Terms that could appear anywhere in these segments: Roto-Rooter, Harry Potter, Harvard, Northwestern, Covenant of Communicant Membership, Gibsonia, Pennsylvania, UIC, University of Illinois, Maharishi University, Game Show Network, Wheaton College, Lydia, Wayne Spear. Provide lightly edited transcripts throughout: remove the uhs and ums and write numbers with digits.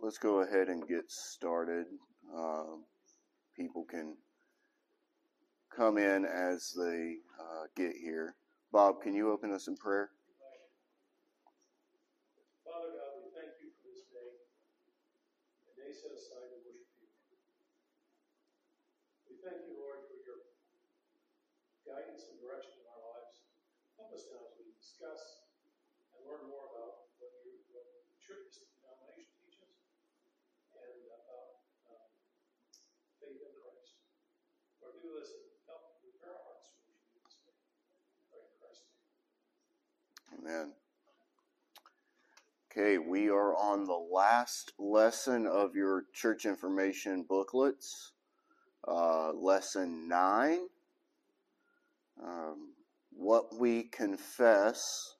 let's go ahead and get started. People can come in as they get here. Bob, can you open us in prayer? Father God, we thank you for this day, a day set aside to worship you. We thank you, Lord, for your guidance and direction in our lives. Help us now as we discuss and learn more about Church denomination teaches and about faith in Christ. Lord, do this and help prepare our hearts for what you do this day. Pray in Christ's name. Amen. Okay, we are on the last lesson of your church information booklets, lesson 9. What we confess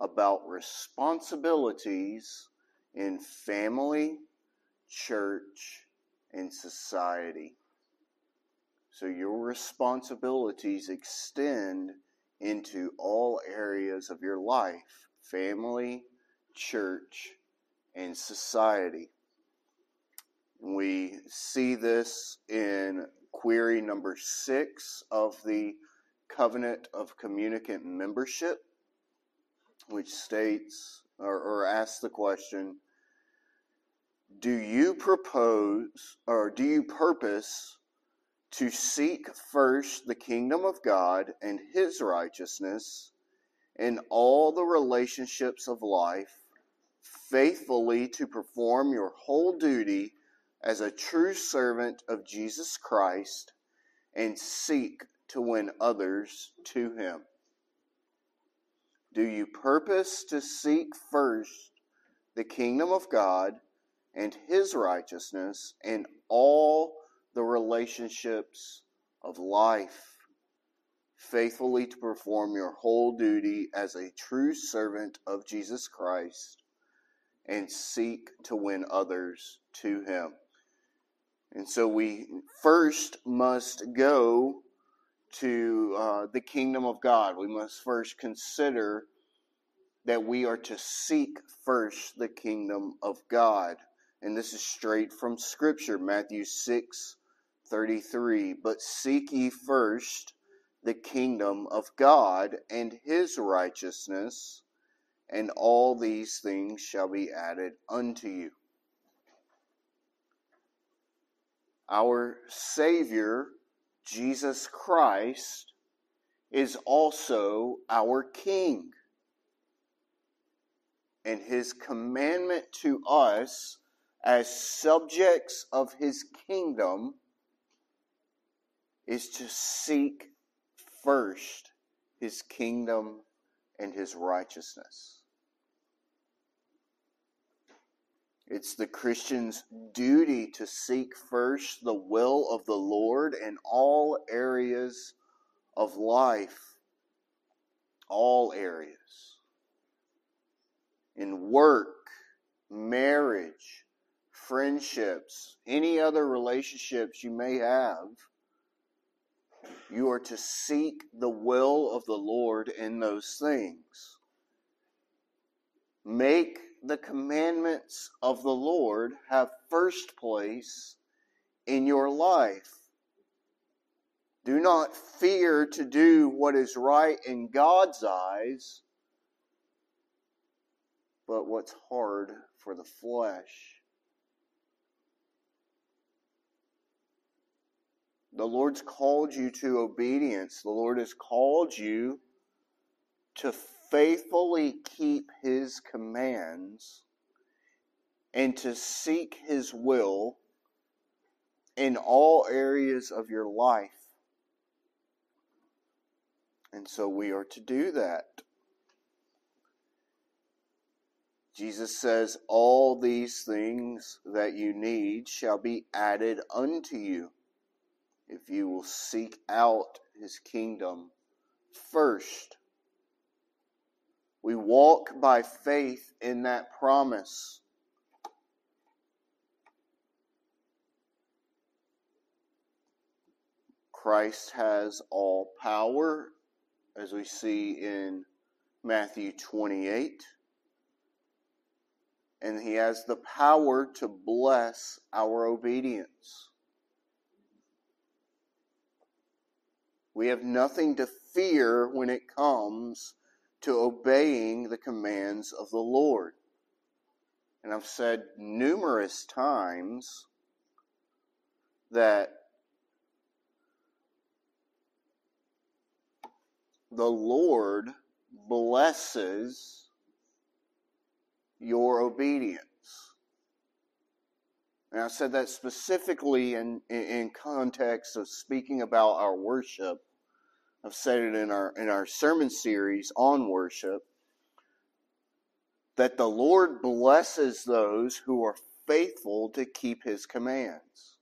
about responsibilities in family, church, and society. So your responsibilities extend into all areas of your life, family, church, and society. We see this in query number 6 of the Covenant of Communicant Membership, which states or asks the question, do you propose or do you purpose to seek first the kingdom of God and his righteousness in all the relationships of life, faithfully to perform your whole duty as a true servant of Jesus Christ and seek to win others to him? Do you purpose to seek first the kingdom of God and his righteousness in all the relationships of life, faithfully to perform your whole duty as a true servant of Jesus Christ and seek to win others to him? And so we first must go to the kingdom of God. We must first consider that we are to seek first the kingdom of God. And this is straight from Scripture, Matthew 6:33. But seek ye first the kingdom of God and his righteousness, and all these things shall be added unto you. Our Savior Jesus Christ is also our King, and his commandment to us as subjects of his kingdom is to seek first his kingdom and his righteousness. It's the Christian's duty to seek first the will of the Lord in all areas of life. All areas. In work, marriage, friendships, any other relationships you may have, you are to seek the will of the Lord in those things. Make the commandments of the Lord have first place in your life. Do not fear to do what is right in God's eyes, but what's hard for the flesh. The Lord's called you to obedience. The Lord has called you to faithfully keep his commands and to seek his will in all areas of your life. And so we are to do that. Jesus says, all these things that you need shall be added unto you if you will seek out his kingdom first. We walk by faith in that promise. Christ has all power, as we see in Matthew 28. and he has the power to bless our obedience. We have nothing to fear when it comes to obeying the commands of the Lord. And I've said numerous times that the Lord blesses your obedience. And I said that specifically in context of speaking about our worship. I've said it in our sermon series on worship, that the Lord blesses those who are faithful to keep His commands.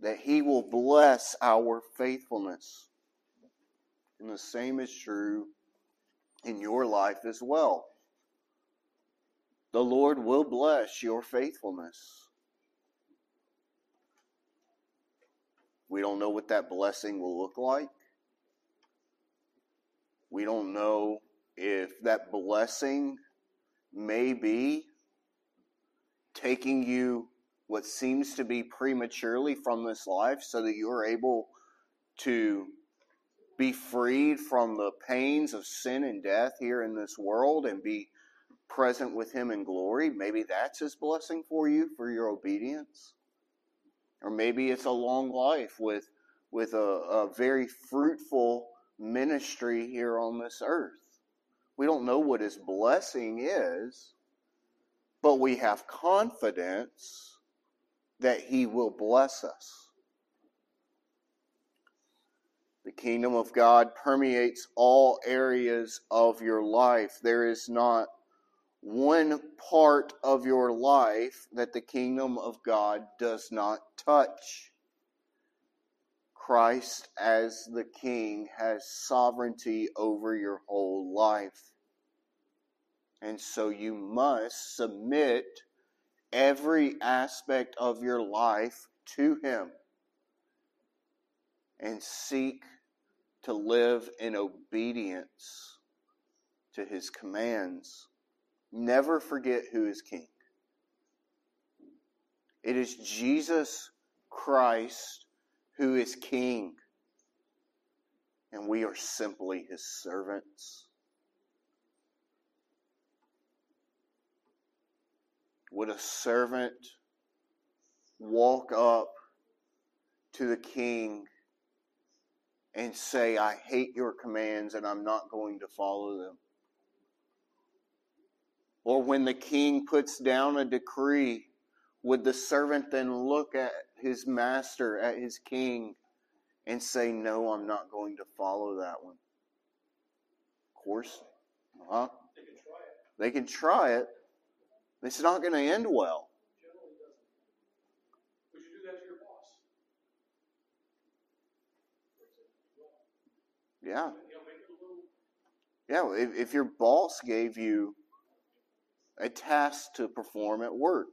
That He will bless our faithfulness. And the same is true in your life as well. The Lord will bless your faithfulness. We don't know what that blessing will look like. We don't know if that blessing may be taking you what seems to be prematurely from this life so that you're able to be freed from the pains of sin and death here in this world and be present with Him in glory. Maybe that's His blessing for you, for your obedience. Or maybe it's a long life with a very fruitful ministry here on this earth. We don't know what His blessing is, but we have confidence that He will bless us. The kingdom of God permeates all areas of your life. There is not one part of your life that the kingdom of God does not touch. Christ as the King has sovereignty over your whole life. And so you must submit every aspect of your life to Him and seek to live in obedience to His commands. Never forget who is King. It is Jesus Christ who is King, and we are simply His servants. Would a servant walk up to the King and say, "I hate your commands and I'm not going to follow them"? Or when the King puts down a decree, would the servant then look at his master, at his King, and say, "No, I'm not going to follow that one"? Of course. Uh-huh. They can try it. It's not going to end well. Would you do that to your boss? Yeah. Yeah, if your boss gave you a task to perform at work,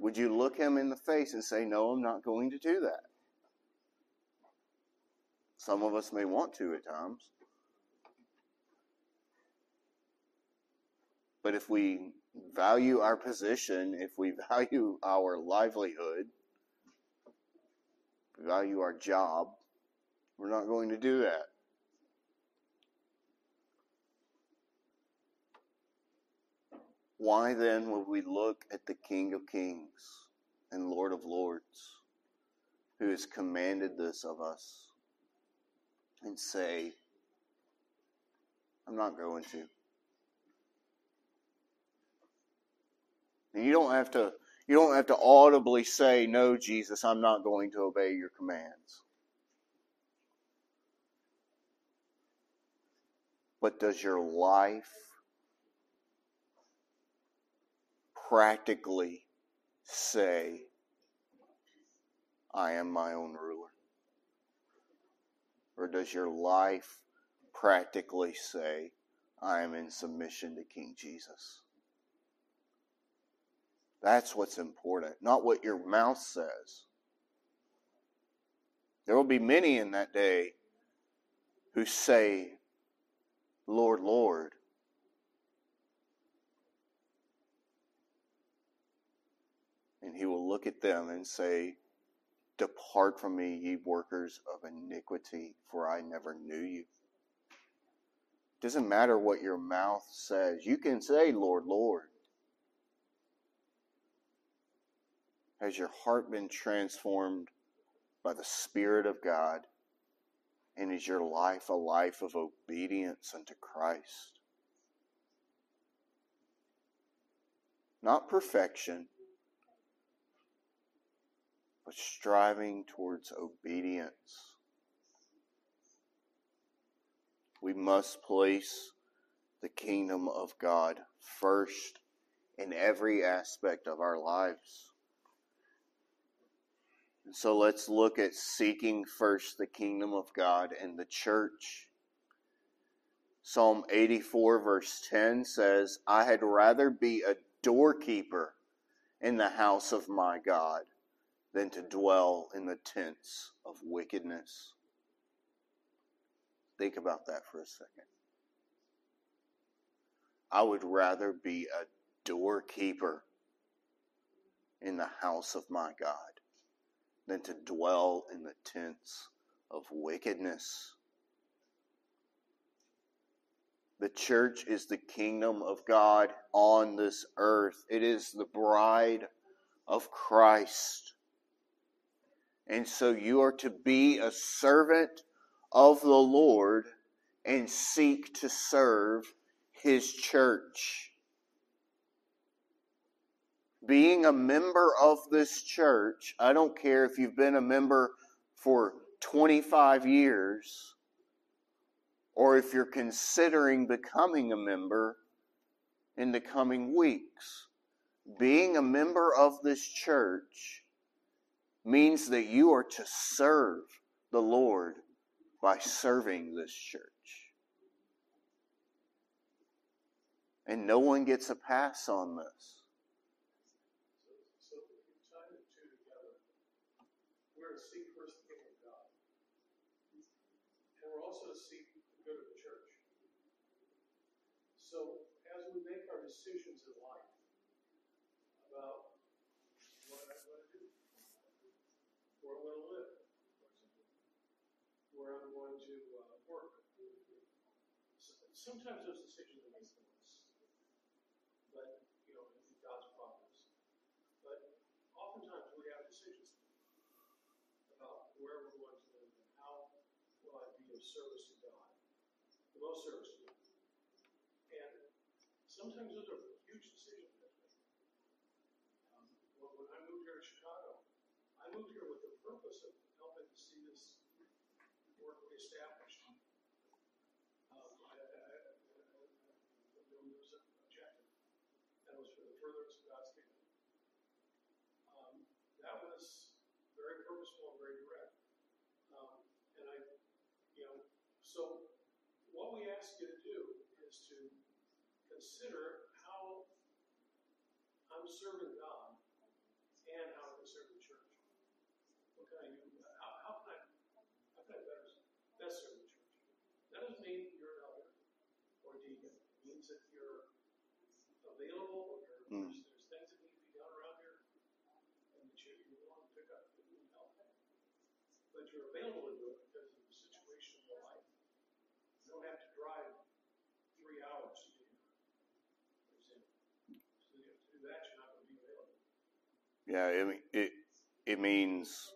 would you look him in the face and say, "No, I'm not going to do that"? Some of us may want to at times. But if we value our position, if we value our livelihood, if we value our job, we're not going to do that. Why then would we look at the King of Kings and Lord of Lords, who has commanded this of us, and say, "I'm not going to"? And you don't have to audibly say, "No, Jesus, I'm not going to obey your commands." But does your life practically say, "I am my own ruler"? Or does your life practically say, "I am in submission to King Jesus"? That's what's important, not what your mouth says. There will be many in that day who say, "Lord, Lord," and he will look at them and say, "Depart from me, ye workers of iniquity, for I never knew you." It doesn't matter what your mouth says. You can say, "Lord, Lord." Has your heart been transformed by the Spirit of God? And is your life a life of obedience unto Christ? Not perfection, but striving towards obedience. We must place the kingdom of God first in every aspect of our lives. And so let's look at seeking first the kingdom of God and the church. Psalm 84 verse 10 says, "I had rather be a doorkeeper in the house of my God than to dwell in the tents of wickedness." Think about that for a second. I would rather be a doorkeeper in the house of my God than to dwell in the tents of wickedness. The church is the kingdom of God on this earth. It is the bride of Christ. And so you are to be a servant of the Lord and seek to serve His church. Being a member of this church, I don't care if you've been a member for 25 years or if you're considering becoming a member in the coming weeks. Being a member of this church means that you are to serve the Lord by serving this church. And no one gets a pass on this. So, as we make our decisions in life about what I'm going to do, where I'm going to live, where I'm going to work, sometimes those decisions are made for us, but, you know, in God's providence. But oftentimes we have decisions about where we're going to live and how will I be of service to God, the most service to God. Sometimes those are huge decisions. When I moved here to Chicago, I moved here with the purpose of helping to see this work reestablished. There was an objective, that was for the furtherance of God's kingdom. That was very purposeful and very direct. And I, you know, so what we ask you to do is to consider how I'm serving God and how I'm serving the church. What can I do? How can I better best serve the church? That doesn't mean you're an elder or deacon. It means that you're available or there's things that need to be done around here and that you want to pick up and help. But you're available to do it because of the situation in your life. You don't have to drive 3 hours. Yeah, it means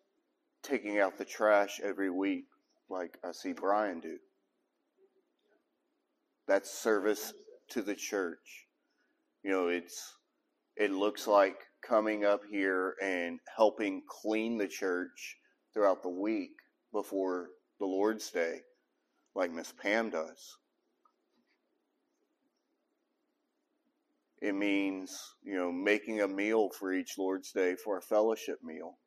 taking out the trash every week, like I see Brian do. That's service to the church. You know, it looks like coming up here and helping clean the church throughout the week before the Lord's Day, like Miss Pam does. It means, you know, making a meal for each Lord's Day for a fellowship meal.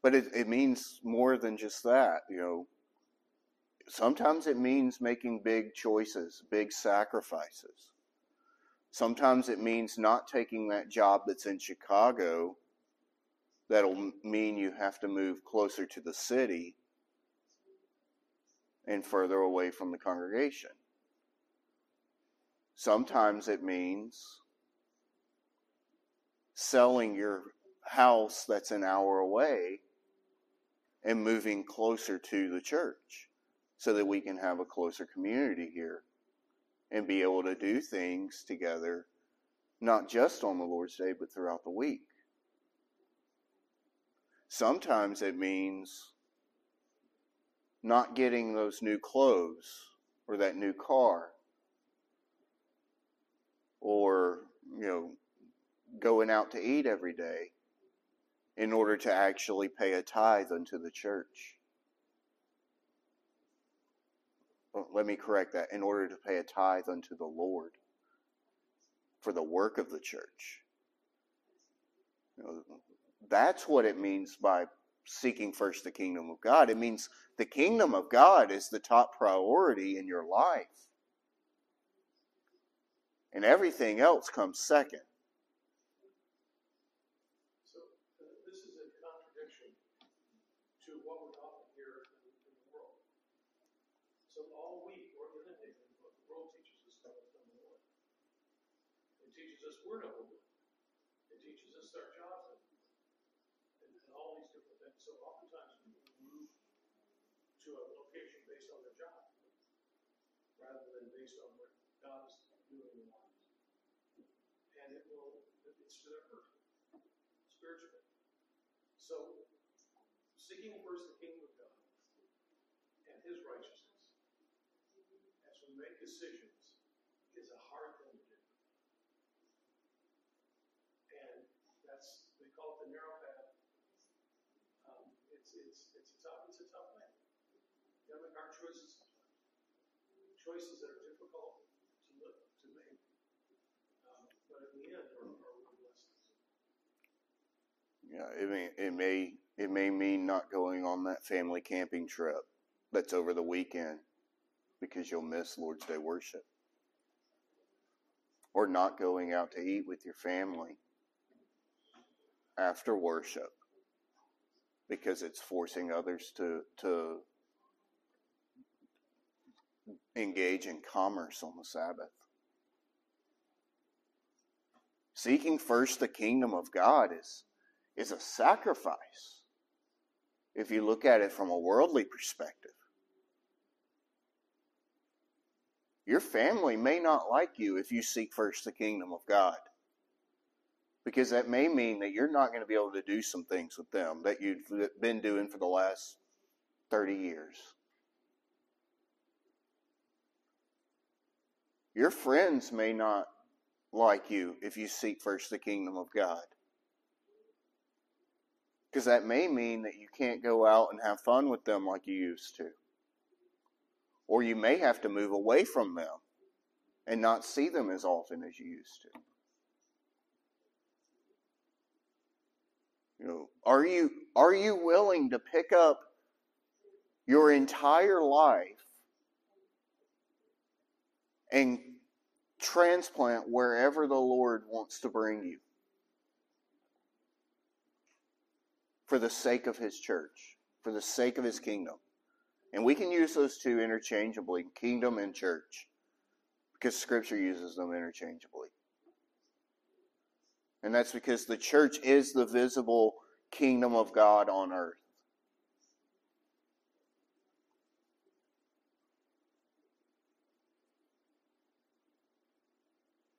But it means more than just that, you know. Sometimes it means making big choices, big sacrifices. Sometimes it means not taking that job that's in Chicago. That'll mean you have to move closer to the city and further away from the congregation. Sometimes it means selling your house that's an hour away and moving closer to the church so that we can have a closer community here and be able to do things together, not just on the Lord's Day, but throughout the week. Sometimes it means not getting those new clothes or that new car, or, you know, going out to eat every day in order to actually pay a tithe unto the church. Well, let me correct that. In order to pay a tithe unto the Lord for the work of the church. You know, that's what it means by seeking first the kingdom of God. It means the kingdom of God is the top priority in your life. And everything else comes second. So this is a contradiction to what we often hear in the world. So all we or the nation, what the world teaches us that is from the Lord. It teaches us we're not holy. It teaches us our jobs and all these different things. So oftentimes people move to a location based on their job rather than based on what God is doing in life. And it will, it's to their hurt spiritually. So, seeking first the kingdom of God and His righteousness as we make decisions is a hard thing to do. And that's, they call it the narrow path. It's a tough thing. You know, our choices that are difficult to make, but in the end, are real lessons. Yeah, it may mean not going on that family camping trip that's over the weekend because you'll miss Lord's Day worship, or not going out to eat with your family after worship, because it's forcing others to engage in commerce on the Sabbath. Seeking first the kingdom of God is a sacrifice, if you look at it from a worldly perspective. Your family may not like you if you seek first the kingdom of God, because that may mean that you're not going to be able to do some things with them that you've been doing for the last 30 years. Your friends may not like you if you seek first the kingdom of God, because that may mean that you can't go out and have fun with them like you used to. Or you may have to move away from them and not see them as often as you used to. You know, are you willing to pick up your entire life and transplant wherever the Lord wants to bring you for the sake of His church, for the sake of His kingdom? And we can use those two interchangeably, kingdom and church, because Scripture uses them interchangeably. And that's because the church is the visible kingdom of God on earth.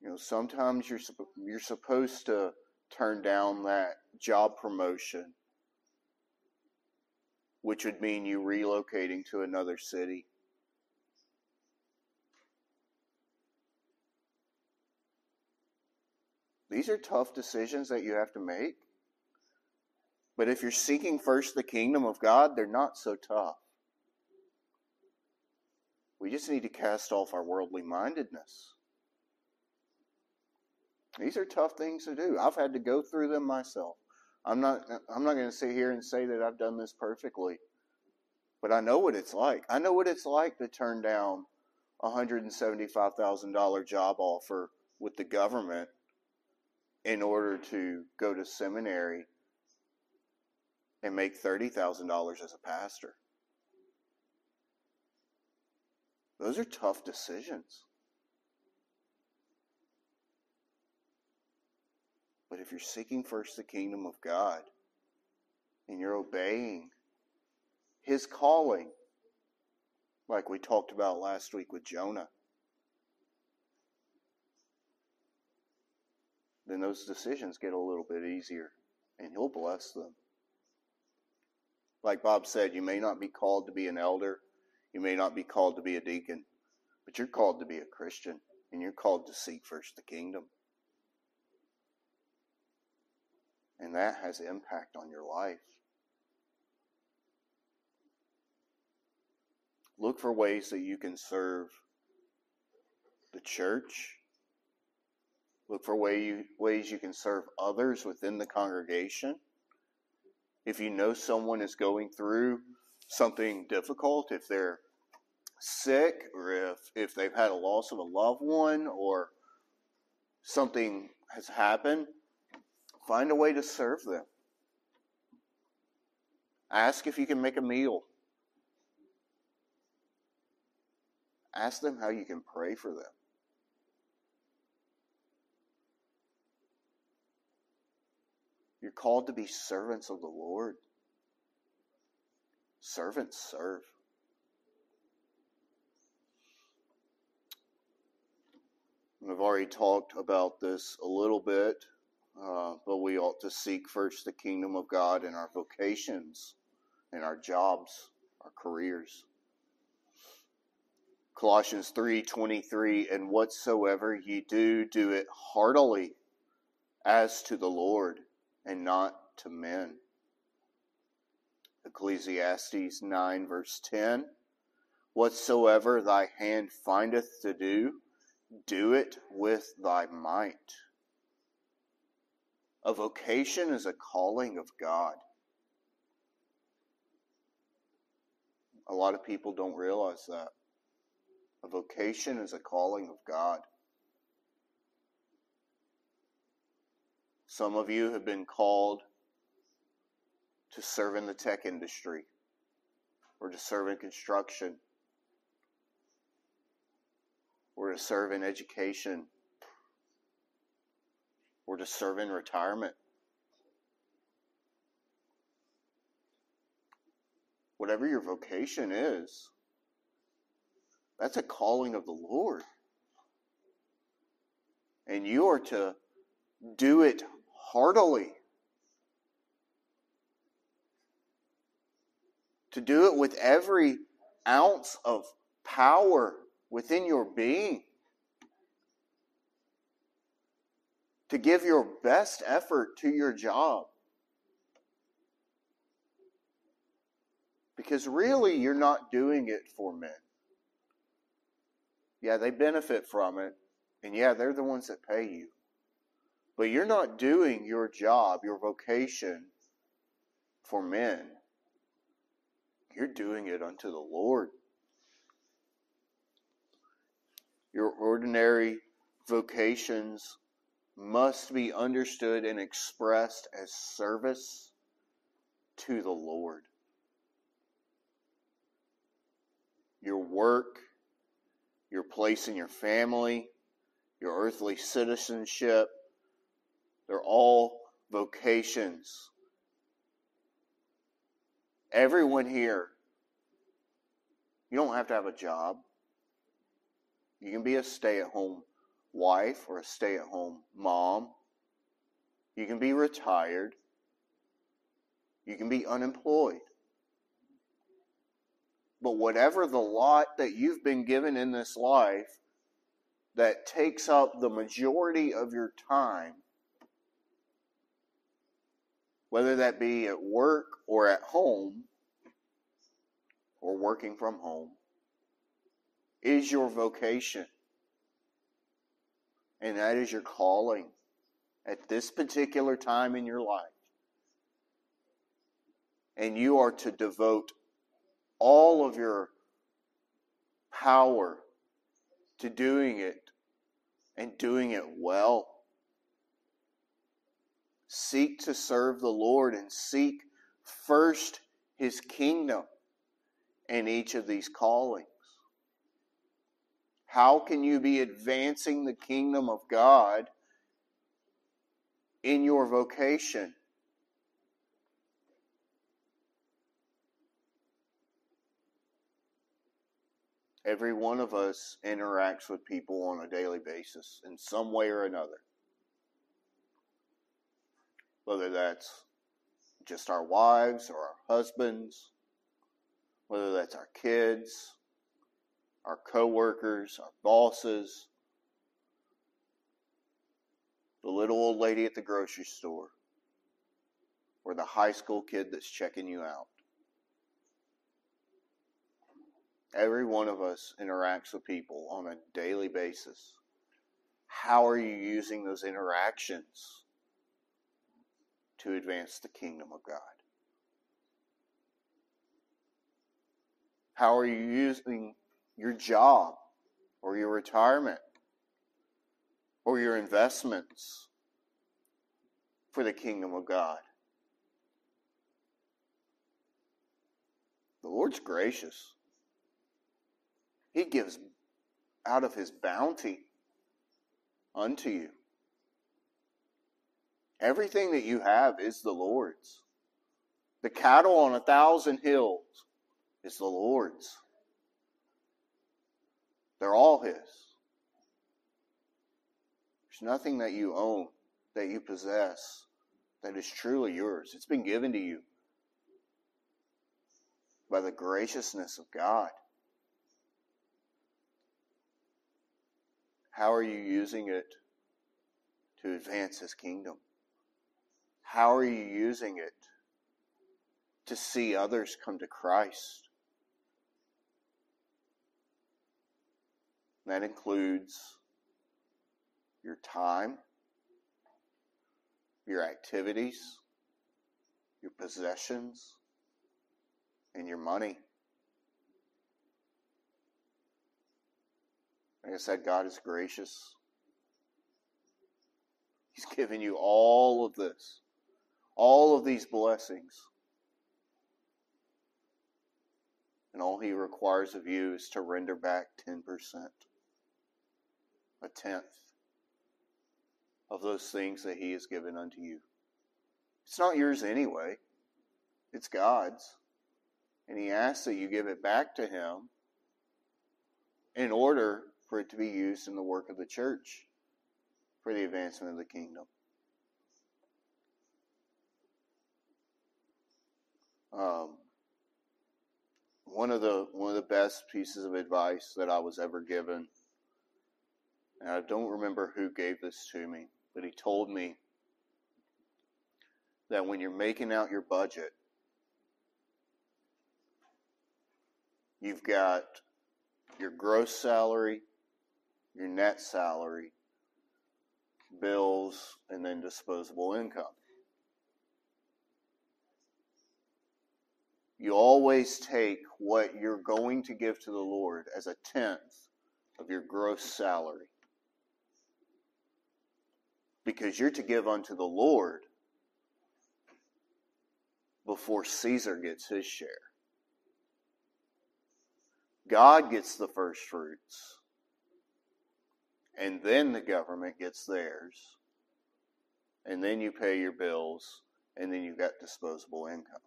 You know, sometimes you're supposed to turn down that job promotion, which would mean you relocating to another city. These are tough decisions that you have to make. But if you're seeking first the kingdom of God, they're not so tough. We just need to cast off our worldly mindedness. These are tough things to do. I've had to go through them myself. I'm not going to sit here and say that I've done this perfectly. But I know what it's like. I know what it's like to turn down a $175,000 job offer with the government in order to go to seminary and make $30,000 as a pastor. Those are tough decisions. But if if you're seeking first the kingdom of God and you're obeying His calling, like we talked about last week with Jonah, then those decisions get a little bit easier, and He'll bless them. Like Bob said, you may not be called to be an elder, you may not be called to be a deacon, but you're called to be a Christian, and you're called to seek first the kingdom. And that has impact on your life. Look for ways that you can serve the church. Look for ways you can serve others within the congregation. If you know someone is going through something difficult, if they're sick or if they've had a loss of a loved one or something has happened, find a way to serve them. Ask if you can make a meal. Ask them how you can pray for them. You're called to be servants of the Lord. Servants serve. And I've already talked about this a little bit, but we ought to seek first the kingdom of God in our vocations, in our jobs, our careers. Colossians 3:23, and whatsoever ye do, do it heartily as to the Lord and not to men. Ecclesiastes 9:10, whatsoever thy hand findeth to do, do it with thy might. A vocation is a calling of God. A lot of people don't realize that. A vocation is a calling of God. Some of you have been called to serve in the tech industry or to serve in construction or to serve in education or to serve in retirement. Whatever your vocation is, that's a calling of the Lord. And you are to do it heartily. To do it with every ounce of power within your being. To give your best effort to your job. Because really, you're not doing it for men. Yeah, they benefit from it, and yeah, they're the ones that pay you. But you're not doing your job, your vocation, for men. You're doing it unto the Lord. Your ordinary vocations must be understood and expressed as service to the Lord. Your work, your place in your family, your earthly citizenship, they're all vocations. Everyone here, you don't have to have a job. You can be a stay-at-home wife or a stay-at-home mom. You can be retired. You can be unemployed. But whatever the lot that you've been given in this life that takes up the majority of your time, whether that be at work or at home or working from home, is your vocation. And that is your calling at this particular time in your life. And you are to devote all of your power to doing it and doing it well. Seek to serve the Lord and seek first His kingdom in each of these callings. How can you be advancing the kingdom of God in your vocation. Every one of us interacts with people on a daily basis in some way or another. Whether that's just our wives or our husbands, whether that's our kids, our co-workers, our bosses, the little old lady at the grocery store, or the high school kid that's checking you out. Every one of us interacts with people on a daily basis. How are you using those interactions to advance the kingdom of God? How are you using your job or your retirement or your investments for the kingdom of God? The Lord's gracious. He gives out of His bounty unto you. Everything that you have is the Lord's. The cattle on 1,000 hills is the Lord's. They're all His. There's nothing that you own, that you possess, that is truly yours. It's been given to you by the graciousness of God. How are you using it to advance His kingdom? How are you using it to see others come to Christ? That includes your time, your activities, your possessions, and your money. Like I said, God is gracious. He's given you all of this, all of these blessings. And all He requires of you is to render back 10%, a tenth of those things that He has given unto you. It's not yours anyway. It's God's. And He asks that you give it back to Him in order for it to be used in the work of the church, for the advancement of the kingdom. One of the best pieces of advice that I was ever given, and I don't remember who gave this to me, but he told me that when you're making out your budget, you've got your gross salary, your net salary, bills, and then disposable income. You always take what you're going to give to the Lord as a tenth of your gross salary, because you're to give unto the Lord before Caesar gets his share. God gets the first fruits, and then the government gets theirs, and then you pay your bills, and then you've got disposable income.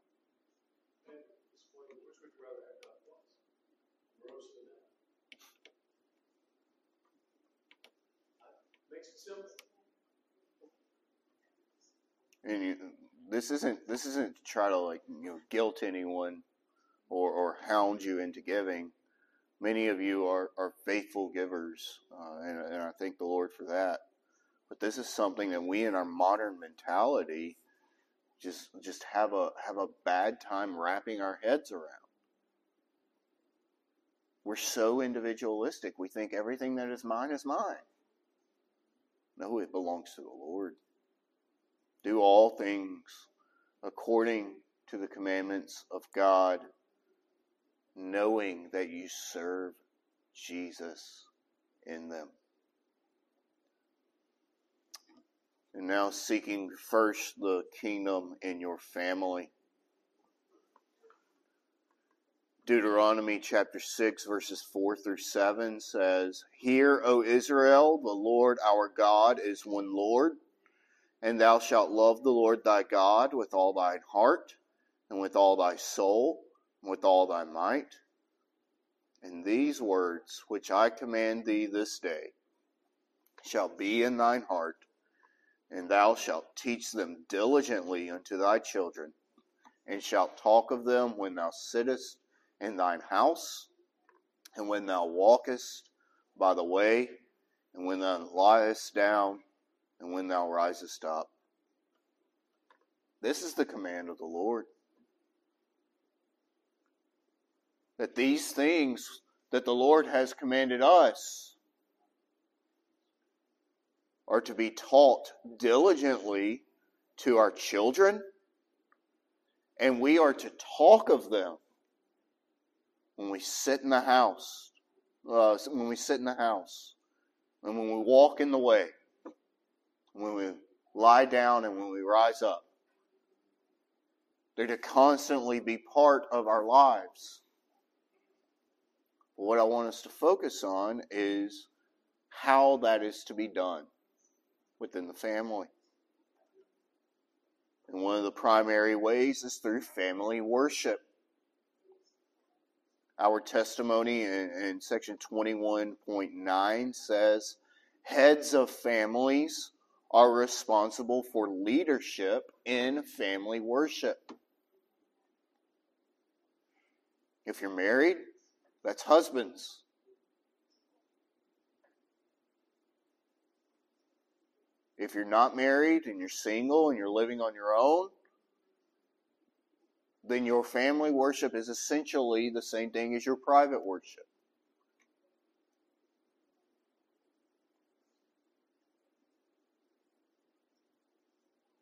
And this isn't to try to guilt anyone or hound you into giving. Many of you are faithful givers, and I thank the Lord for that. But this is something that we, in our modern mentality, just have a bad time wrapping our heads around. We're so individualistic. We think everything that is mine is mine. No, it belongs to the Lord. Do all things according to the commandments of God, knowing that you serve Jesus in them. And now seeking first the kingdom in your family. Deuteronomy chapter 6 verses 4 through 7 says, "Hear, O Israel, the Lord our God is one Lord, And thou shalt love the Lord thy God with all thine heart, and with all thy soul, and with all thy might. And these words which I command thee this day shall be in thine heart, and thou shalt teach them diligently unto thy children, and shalt talk of them when thou sittest in thine house, and when thou walkest by the way, and when thou liest down, and when thou risest up. This is the command of the Lord, that these things that the Lord has commanded us are to be taught diligently to our children, and we are to talk of them when we sit in the house, and when we walk in the way, when we lie down, and when we rise up. They're to constantly be part of our lives. What I want us to focus on is how that is to be done within the family. And one of the primary ways is through family worship. Our testimony in section 21.9 says, heads of families are responsible for leadership in family worship. If you're married, that's husbands. If you're not married and you're single and you're living on your own, then your family worship is essentially the same thing as your private worship.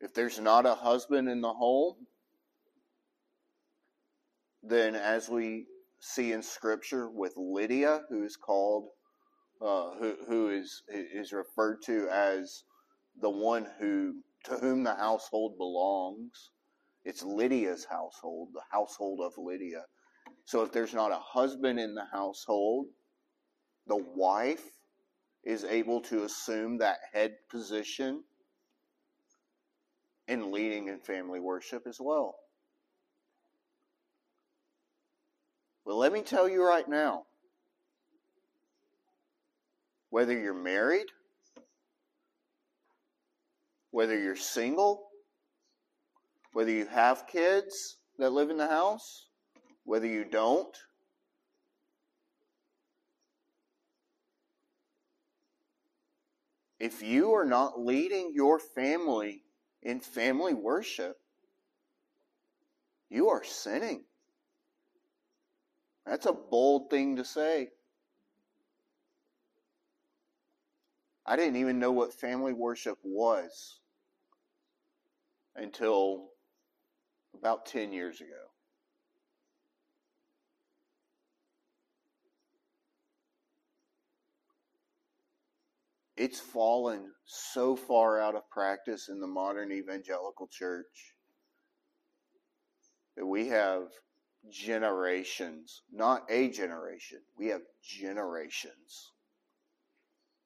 If there's not a husband in the home, then as we see in Scripture with Lydia, who is called, who is referred to as the one to whom the household belongs. It's Lydia's household, the household of Lydia. So if there's not a husband in the household, the wife is able to assume that head position in leading in family worship as well. But let me tell you right now, whether you're married, whether you're single, whether you have kids that live in the house, whether you don't, if you are not leading your family in family worship, you are sinning. That's a bold thing to say. I didn't even know what family worship was until about 10 years ago. It's fallen so far out of practice in the modern evangelical church that we have generations, not a generation, we have generations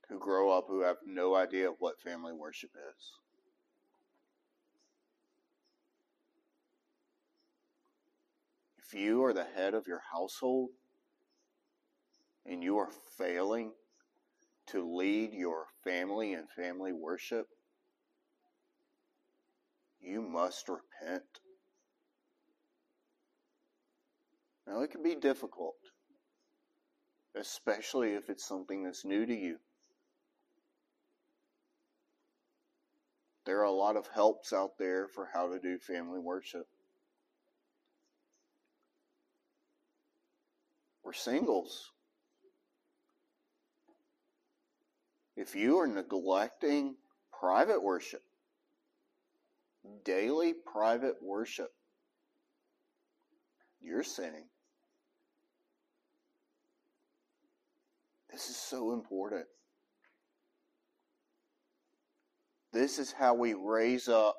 who grow up who have no idea what family worship is. If you are the head of your household and you are failing to lead your family in family worship, you must repent. Now, it can be difficult, especially if it's something that's new to you. There are a lot of helps out there for how to do family worship. We're singles. If you are neglecting private worship, daily private worship, you're sinning. This is so important. This is how we raise up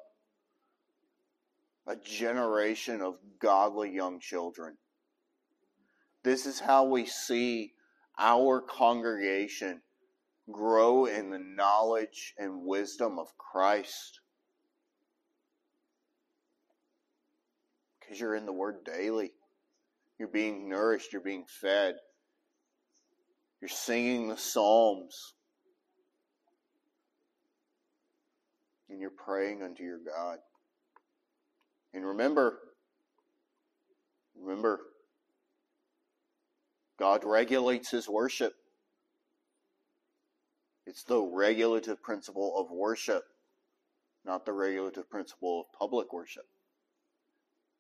a generation of godly young children. This is how we see our congregation grow in the knowledge and wisdom of Christ because you're in the Word daily. You're being nourished. You're being fed. You're singing the Psalms. And you're praying unto your God. And remember, God regulates His worship. It's the regulative principle of worship, not the regulative principle of public worship.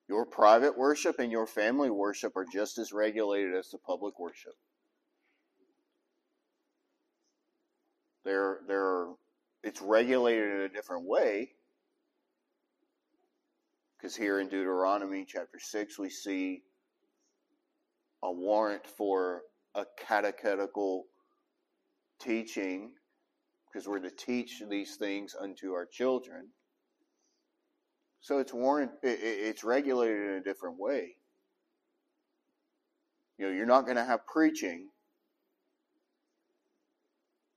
Your private worship and your family worship are just as regulated as the public worship. It's regulated in a different way, because here in Deuteronomy chapter 6 we see a warrant for a catechetical teaching, because we're to teach these things unto our children. So it's regulated in a different way. You know, you're not going to have preaching.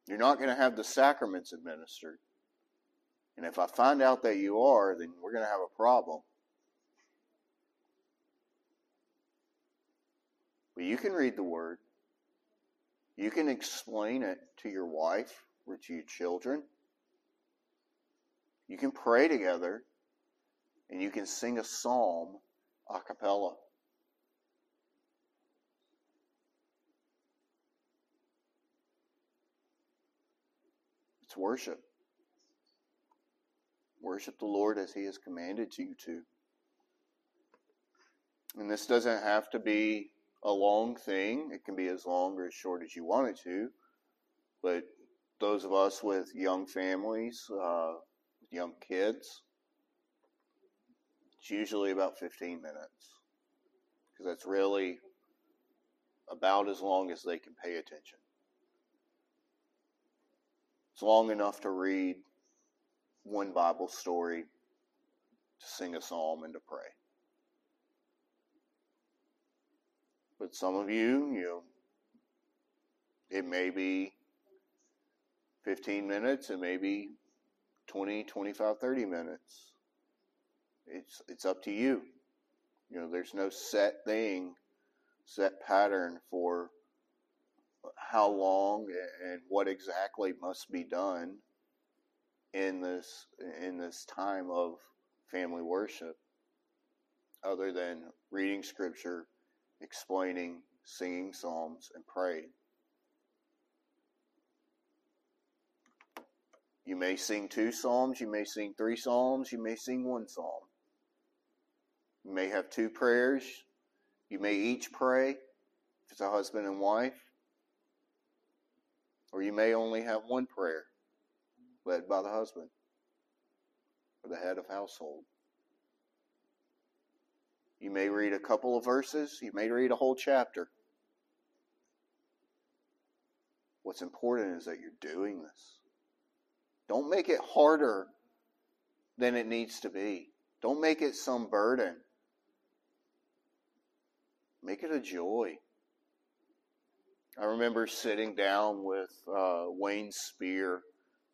You're not going to have the sacraments administered. And if I find out that you are, then we're going to have a problem. But you can read the Word. You can explain it to your wife or to your children. You can pray together. And you can sing a psalm a cappella. It's worship. Worship the Lord as He has commanded you to. And this doesn't have to be a long thing. It can be as long or as short as you want it to. But those of us with young families, young kids, it's usually about 15 minutes, because that's really about as long as they can pay attention. It's long enough to read one Bible story, to sing a psalm, and to pray. But some of you, it may be 15 minutes, it may be 20, 25, 30 minutes. It's up to you. There's no set thing, set pattern for how long and what exactly must be done in this time of family worship, other than reading Scripture, explaining, singing psalms, and praying. You may sing 2 psalms, you may sing 3 psalms, you may sing 1 psalm. You may have 2 prayers. You may each pray, if it's a husband and wife. Or you may only have 1 prayer, led by the husband, or the head of household. You may read a couple of verses. You may read a whole chapter. What's important is that you're doing this. Don't make it harder than it needs to be. Don't make it some burden. Make it a joy. I remember sitting down with Wayne Spear.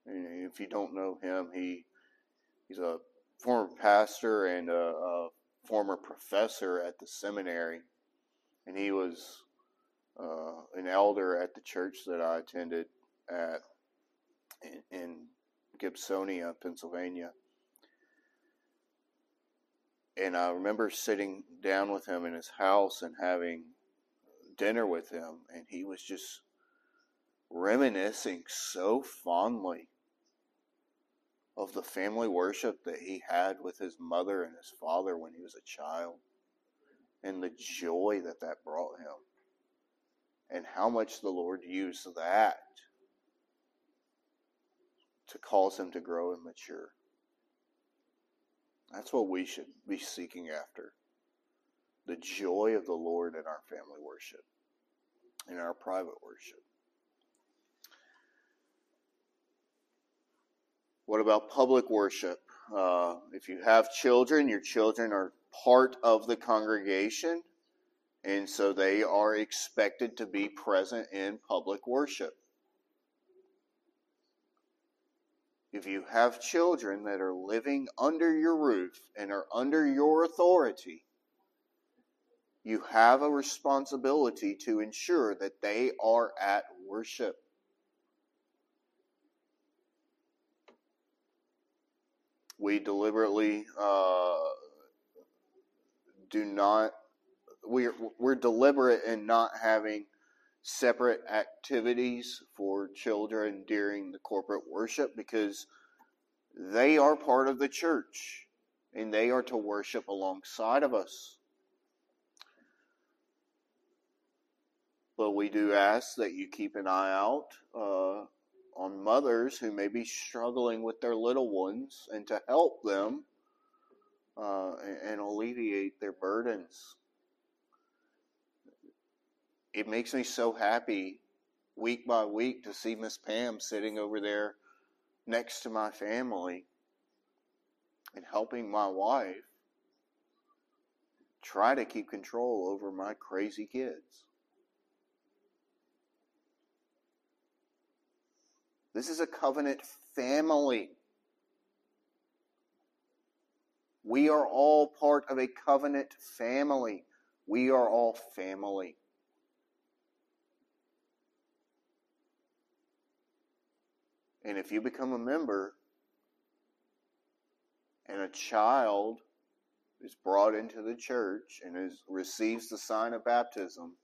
And if you don't know him, he's a former pastor and a former professor at the seminary. And he was an elder at the church that I attended at in Gibsonia, Pennsylvania. And I remember sitting down with him in his house and having dinner with him. And he was just reminiscing so fondly of the family worship that he had with his mother and his father when he was a child. And the joy that brought him. And how much the Lord used that to cause him to grow and mature. That's what we should be seeking after. The joy of the Lord in our family worship, in our private worship. What about public worship? If you have children, your children are part of the congregation, and so they are expected to be present in public worship. If you have children that are living under your roof and are under your authority, you have a responsibility to ensure that they are at worship. We deliberately do not, we're deliberate in not having separate activities for children during the corporate worship, because they are part of the church and they are to worship alongside of us. But we do ask that you keep an eye out on mothers who may be struggling with their little ones, and to help them and alleviate their burdens. It makes me so happy week by week to see Miss Pam sitting over there next to my family and helping my wife try to keep control over my crazy kids. This is a covenant family. We are all part of a covenant family. We are all family. And if you become a member and a child is brought into the church and receives the sign of baptism,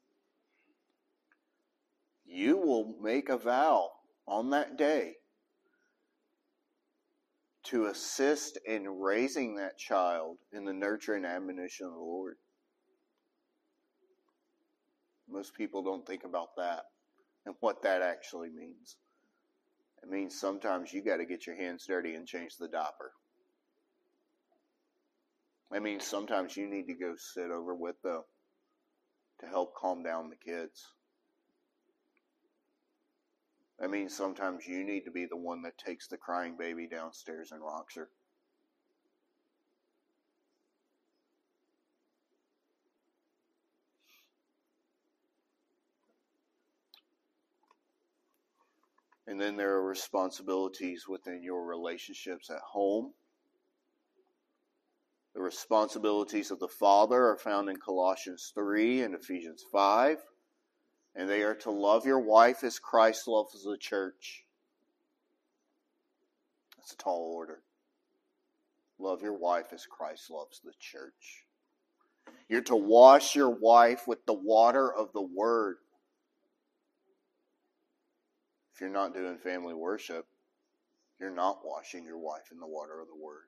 you will make a vow on that day to assist in raising that child in the nurture and admonition of the Lord. Most people don't think about that and what that actually means. It means sometimes you got to get your hands dirty and change the diaper. It means sometimes you need to go sit over with them to help calm down the kids. It means sometimes you need to be the one that takes the crying baby downstairs and rocks her. And then there are responsibilities within your relationships at home. The responsibilities of the father are found in Colossians 3 and Ephesians 5. And they are to love your wife as Christ loves the church. That's a tall order. Love your wife as Christ loves the church. You're to wash your wife with the water of the word. If you're not doing family worship, you're not washing your wife in the water of the word.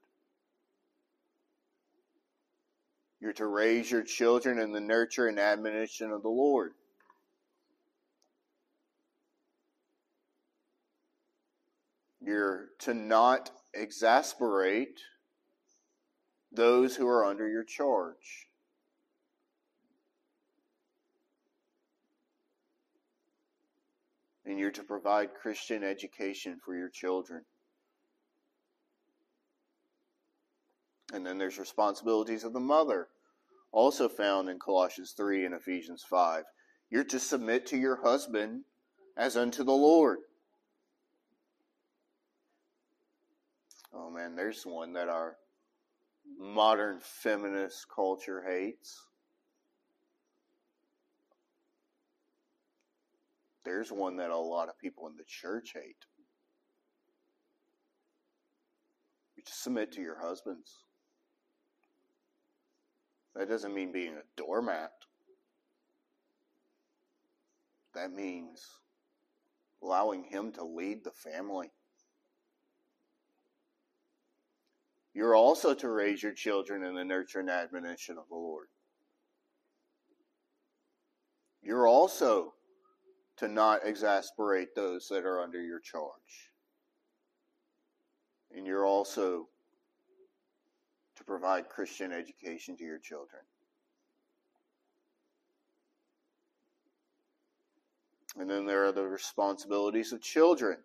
You're to raise your children in the nurture and admonition of the Lord. You're to not exasperate those who are under your charge. And you're to provide Christian education for your children. And then there's responsibilities of the mother, also found in Colossians 3 and Ephesians 5. You're to submit to your husband as unto the Lord. Oh man, there's one that our modern feminist culture hates. There's one that a lot of people in the church hate. You just submit to your husbands. That doesn't mean being a doormat. That means allowing him to lead the family. You're also to raise your children in the nurture and admonition of the Lord. You're also to not exasperate those that are under your charge. And you're also to provide Christian education to your children. And then there are the responsibilities of children,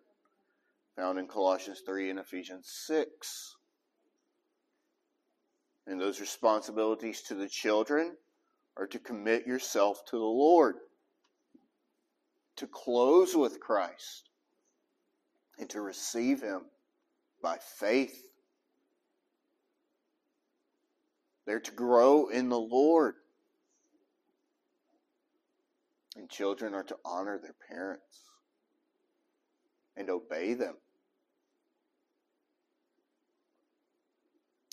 found in Colossians 3 and Ephesians 6. And those responsibilities to the children are to commit yourself to the Lord, to close with Christ, and to receive him by faith. They're to grow in the Lord. And children are to honor their parents and obey them.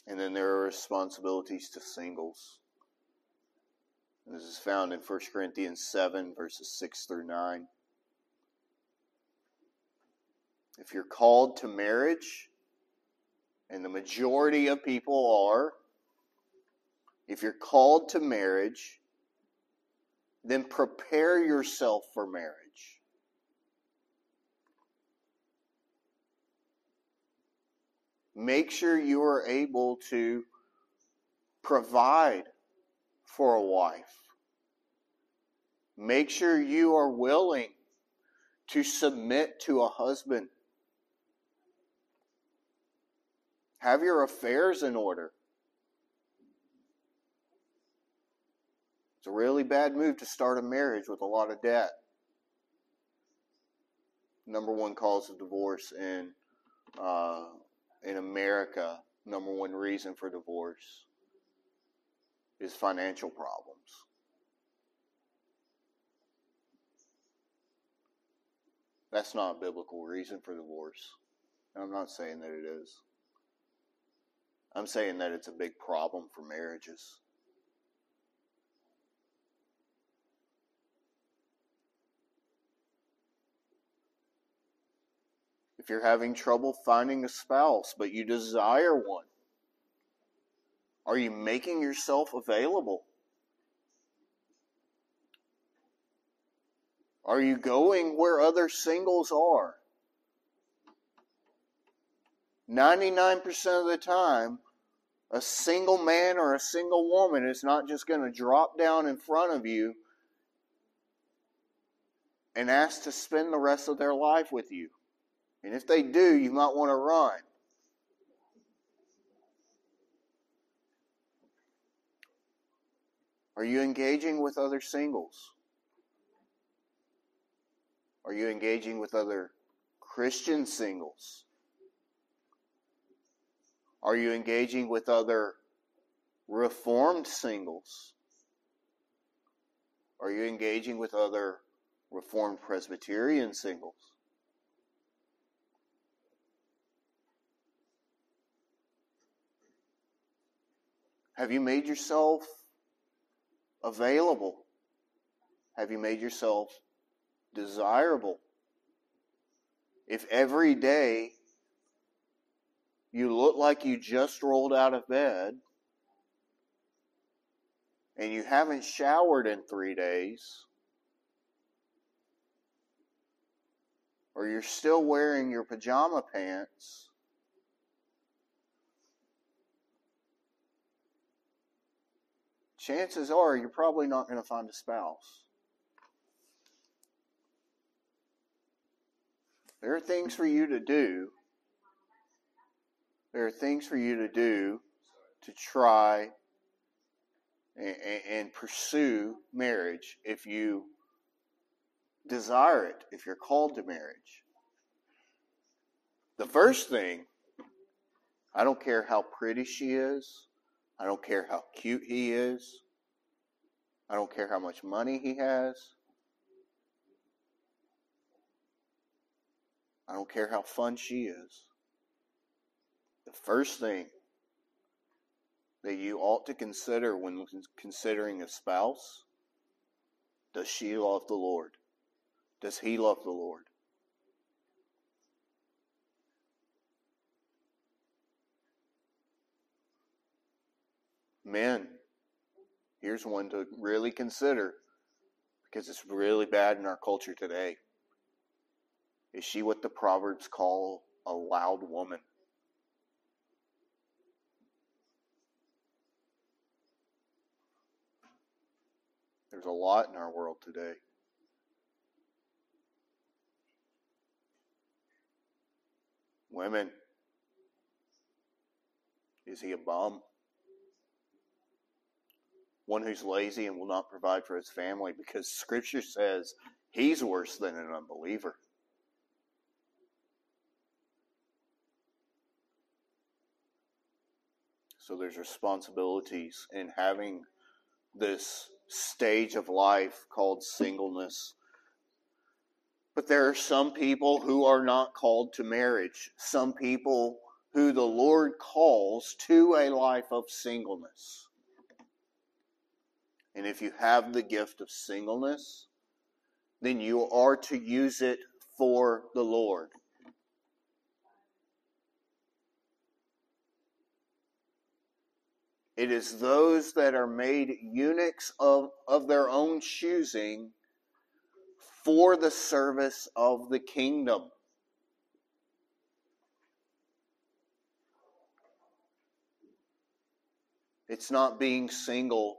And then there are responsibilities to singles. And this is found in 1 Corinthians 7, verses 6 through 9. If you're called to marriage, and the majority of people are, if you're called to marriage, then prepare yourself for marriage. Make sure you are able to provide for a wife. Make sure you are willing to submit to a husband. Have your affairs in order. It's a really bad move to start a marriage with a lot of debt. Number one cause of divorce in America, number one reason for divorce is financial problems. That's not a biblical reason for divorce. And I'm not saying that it is. I'm saying that it's a big problem for marriages. If you're having trouble finding a spouse, but you desire one, are you making yourself available? Are you going where other singles are? 99% of the time, a single man or a single woman is not just going to drop down in front of you and ask to spend the rest of their life with you. And if they do, you might want to run. Are you engaging with other singles? Are you engaging with other Christian singles? Are you engaging with other Reformed singles? Are you engaging with other Reformed Presbyterian singles? Have you made yourself available? Have you made yourself desirable? If every day you look like you just rolled out of bed and you haven't showered in 3 days, or you're still wearing your pajama pants, chances are you're probably not going to find a spouse. There are things for you to do. There are things for you to do to try and pursue marriage if you desire it, if you're called to marriage. The first thing, I don't care how pretty she is. I don't care how cute he is. I don't care how much money he has. I don't care how fun she is. The first thing that you ought to consider when considering a spouse, does she love the Lord? Does he love the Lord? Men, here's one to really consider because it's really bad in our culture today. Is she what the Proverbs call a loud woman? There's a lot in our world today. Women, is he a bum? One who's lazy and will not provide for his family, because Scripture says he's worse than an unbeliever. So there's responsibilities in having this stage of life called singleness. But there are some people who are not called to marriage. Some people who the Lord calls to a life of singleness. And if you have the gift of singleness, then you are to use it for the Lord. It is those that are made eunuchs of their own choosing for the service of the kingdom. It's not being single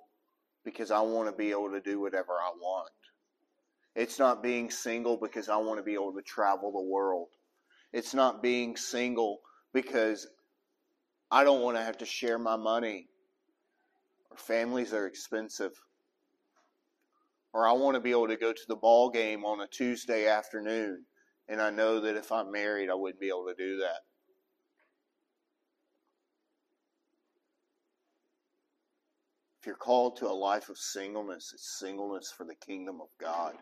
because I want to be able to do whatever I want. It's not being single because I want to be able to travel the world. It's not being single because I don't want to have to share my money. Or families are expensive. Or I want to be able to go to the ball game on a Tuesday afternoon. And I know that if I'm married, I wouldn't be able to do that. If you're called to a life of singleness, it's singleness for the kingdom of God.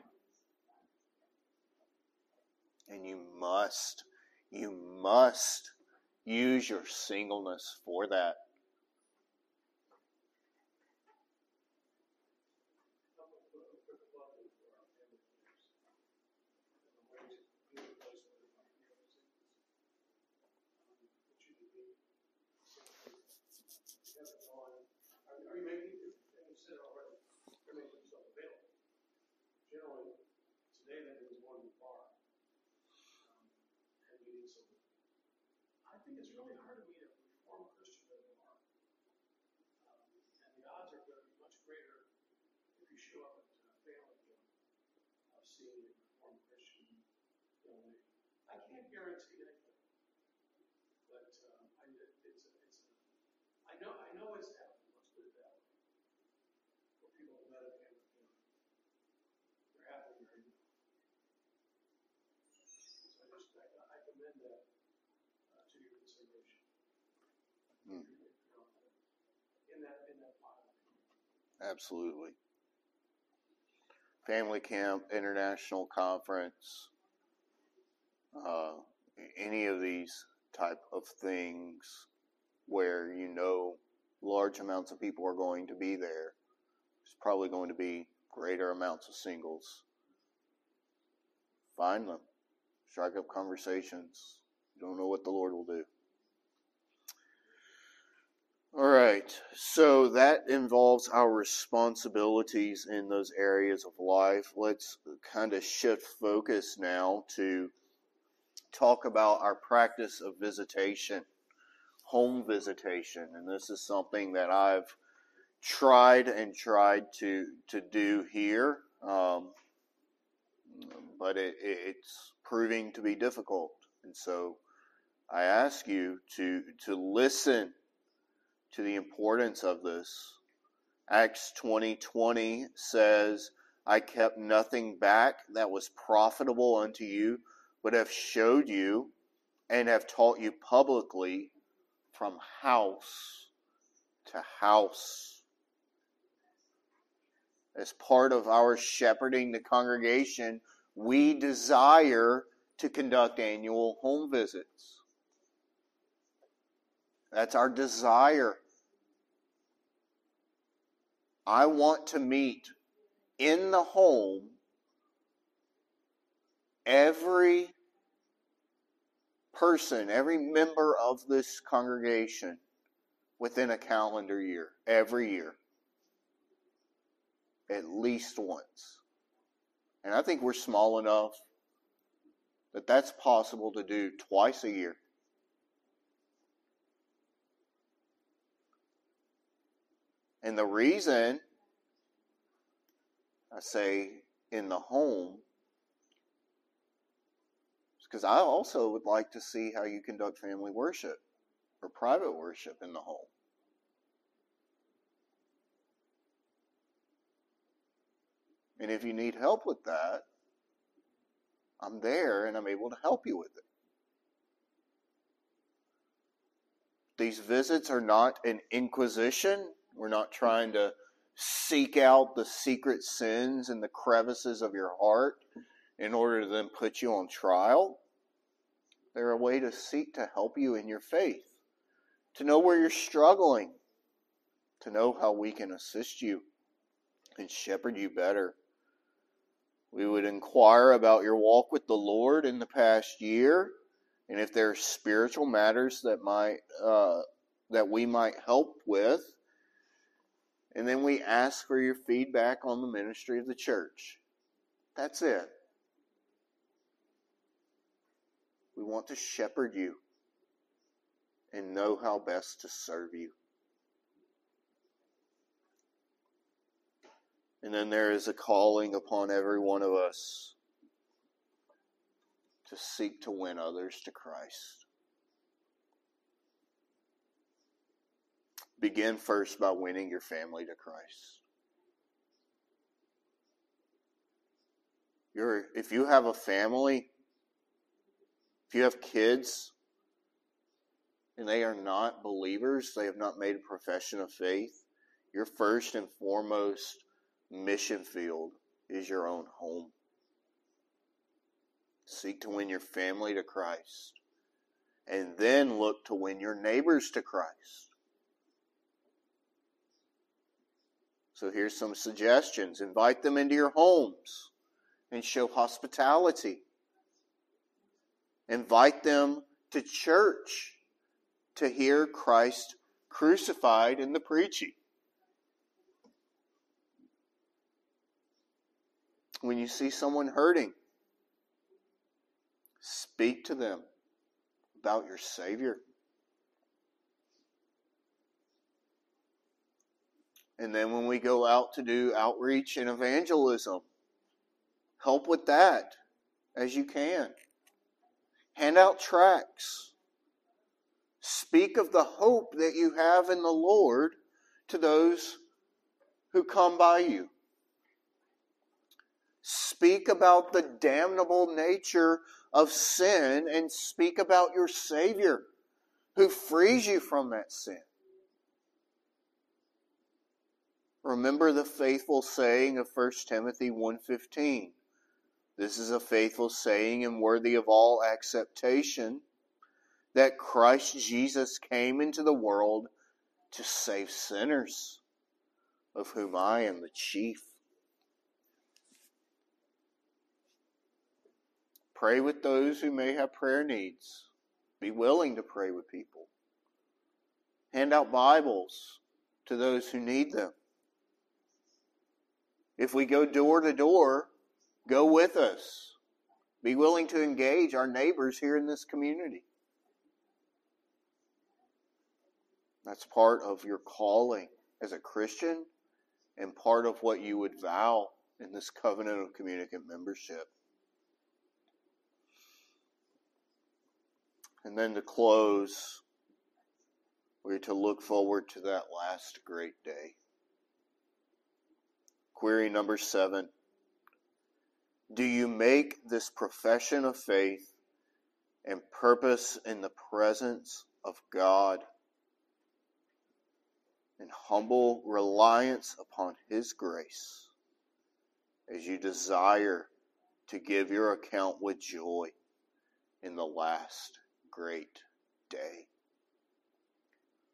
And you must use your singleness for that. I can't guarantee it, but I know it's happening. Let's put it that way. For people who let it happen, they're happy right now. So I commend that to your consideration. In that model. Absolutely. Family camp, international conference, any of these type of things where you know large amounts of people are going to be there. There's probably going to be greater amounts of singles. Find them. Strike up conversations. You don't know what the Lord will do. All right, so that involves our responsibilities in those areas of life. Let's kind of shift focus now to talk about our practice of visitation, home visitation. And this is something that I've tried to do here, but it's proving to be difficult. And so I ask you to listen to the importance of this. Acts 20:20 says, I kept nothing back that was profitable unto you, but have showed you and have taught you publicly from house to house. As part of our shepherding the congregation, we desire to conduct annual home visits. That's our desire. I want to meet in the home every person, every member of this congregation within a calendar year, every year, at least once. And I think we're small enough that that's possible to do twice a year. And the reason I say in the home is because I also would like to see how you conduct family worship or private worship in the home. And if you need help with that, I'm there and I'm able to help you with it. These visits are not an inquisition. We're not trying to seek out the secret sins and the crevices of your heart in order to then put you on trial. They're a way to seek to help you in your faith, to know where you're struggling, to know how we can assist you and shepherd you better. We would inquire about your walk with the Lord in the past year, and if there are spiritual matters that we might help with. And then we ask for your feedback on the ministry of the church. That's it. We want to shepherd you and know how best to serve you. And then there is a calling upon every one of us to seek to win others to Christ. Begin first by winning your family to Christ. If you have a family, if you have kids, and they are not believers, they have not made a profession of faith, your first and foremost mission field is your own home. Seek to win your family to Christ, and then look to win your neighbors to Christ. So here's some suggestions. Invite them into your homes and show hospitality. Invite them to church to hear Christ crucified in the preaching. When you see someone hurting, speak to them about your Savior. And then when we go out to do outreach and evangelism, help with that as you can. Hand out tracts. Speak of the hope that you have in the Lord to those who come by you. Speak about the damnable nature of sin and speak about your Savior who frees you from that sin. Remember the faithful saying of 1 Timothy 1:15. This is a faithful saying and worthy of all acceptation, that Christ Jesus came into the world to save sinners, of whom I am the chief. Pray with those who may have prayer needs. Be willing to pray with people. Hand out Bibles to those who need them. If we go door to door, go with us. Be willing to engage our neighbors here in this community. That's part of your calling as a Christian and part of what you would vow in this covenant of communicant membership. And then to close, we're to look forward to that last great day. Query number 7. Do you make this profession of faith and purpose in the presence of God in humble reliance upon His grace as you desire to give your account with joy in the last great day?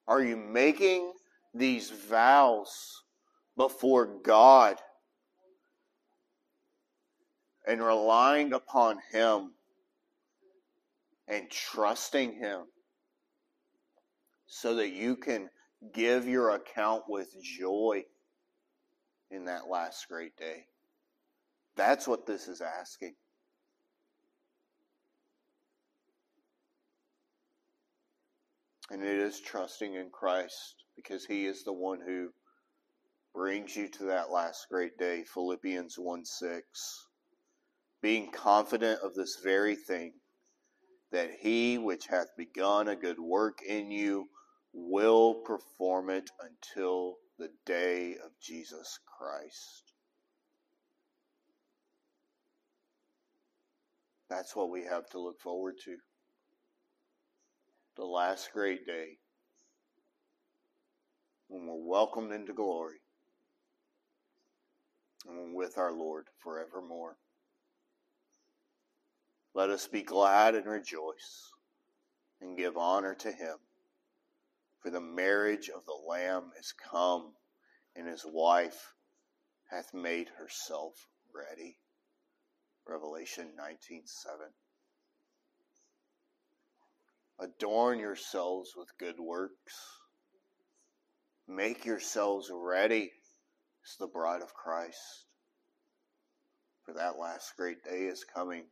Are you making these vows before God and relying upon Him and trusting Him so that you can give your account with joy in that last great day? That's what this is asking. And it is trusting in Christ, because He is the one who brings you to that last great day. Philippians 1:6. Being confident of this very thing, that He which hath begun a good work in you will perform it until the day of Jesus Christ. That's what we have to look forward to. The last great day, when we're welcomed into glory and with our Lord forevermore. Let us be glad and rejoice and give honor to him, for the marriage of the Lamb is come, and his wife hath made herself ready. Revelation 19:7. Adorn yourselves with good works. Make yourselves ready as the bride of Christ, for that last great day is coming,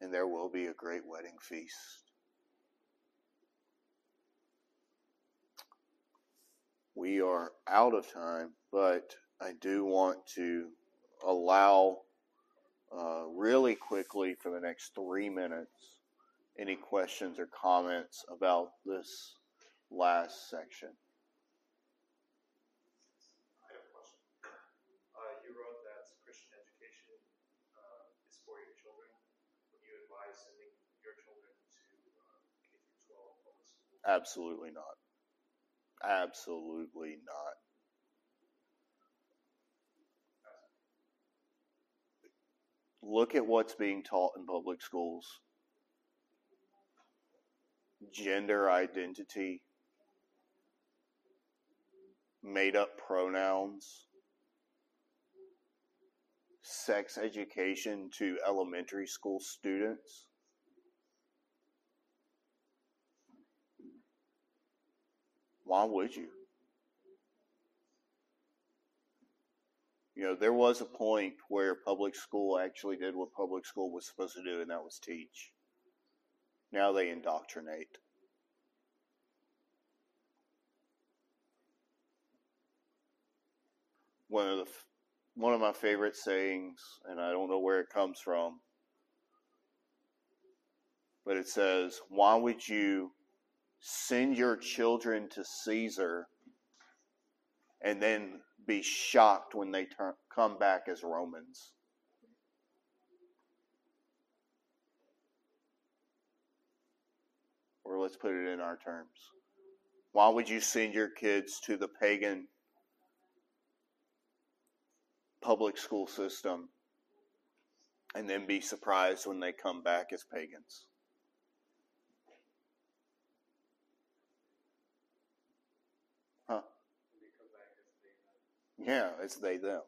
and there will be a great wedding feast. We are out of time, but I do want to allow really quickly for the next 3 minutes any questions or comments about this last section. Absolutely not. Absolutely not. Look at what's being taught in public schools. Gender identity, made up pronouns, sex education to elementary school students. Why would you? You know, there was a point where public school actually did what public school was supposed to do, and that was teach. Now they indoctrinate. One of my favorite sayings, and I don't know where it comes from, but it says, why would you send your children to Caesar and then be shocked when they come back as Romans? Or let's put it in our terms. Why would you send your kids to the pagan public school system and then be surprised when they come back as pagans? Yeah, it's they, them.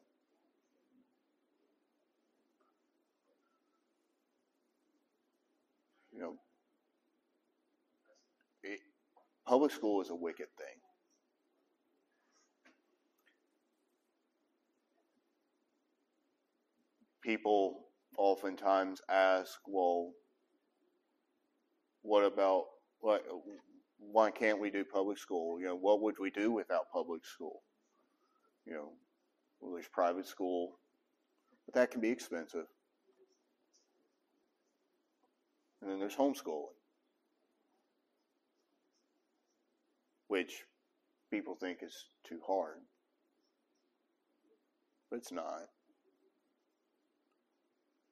You know, public school is a wicked thing. People oftentimes ask, well, what about, why can't we do public school? You know, what would we do without public school? You know, well, there's private school, but that can be expensive. And then there's homeschooling, which people think is too hard, but it's not.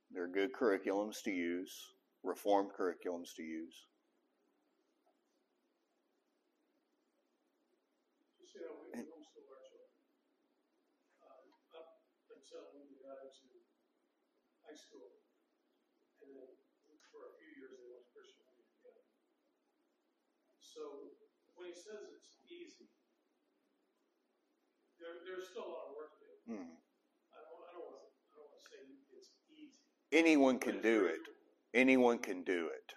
There are good curriculums to use, reformed curriculums to use. School, and then for a few years they went to Christian Union together. So when he says it's easy, there's still a lot of work to do. Mm. I don't want to say it's easy. Anyone can do it. Anyone can do it.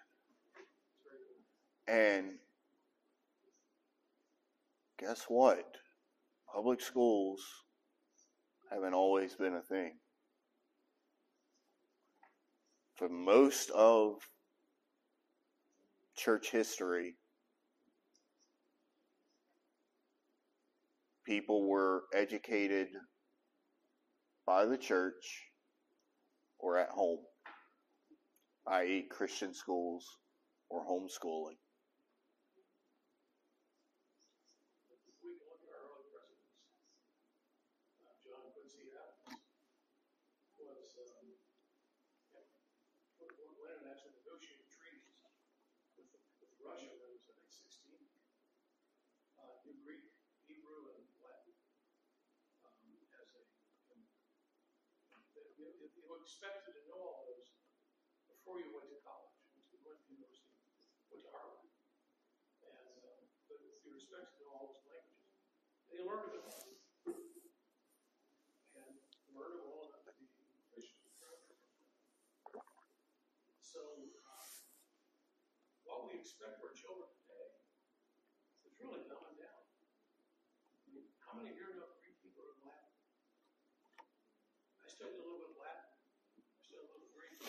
And guess what? Public schools haven't always been a thing. For most of church history, people were educated by the church or at home, i.e. Christian schools or homeschooling. you were expected to know all those before you went to college, you went to university, went to Harvard. And but you were expected to know all those languages. They learned them all. And learned them all enough to be proficient. So, what we expect for children today is really dumbed down. I mean, how many here know Greek, Hebrew, and Latin? I studied a little bit of Latin, I studied a little Greek, and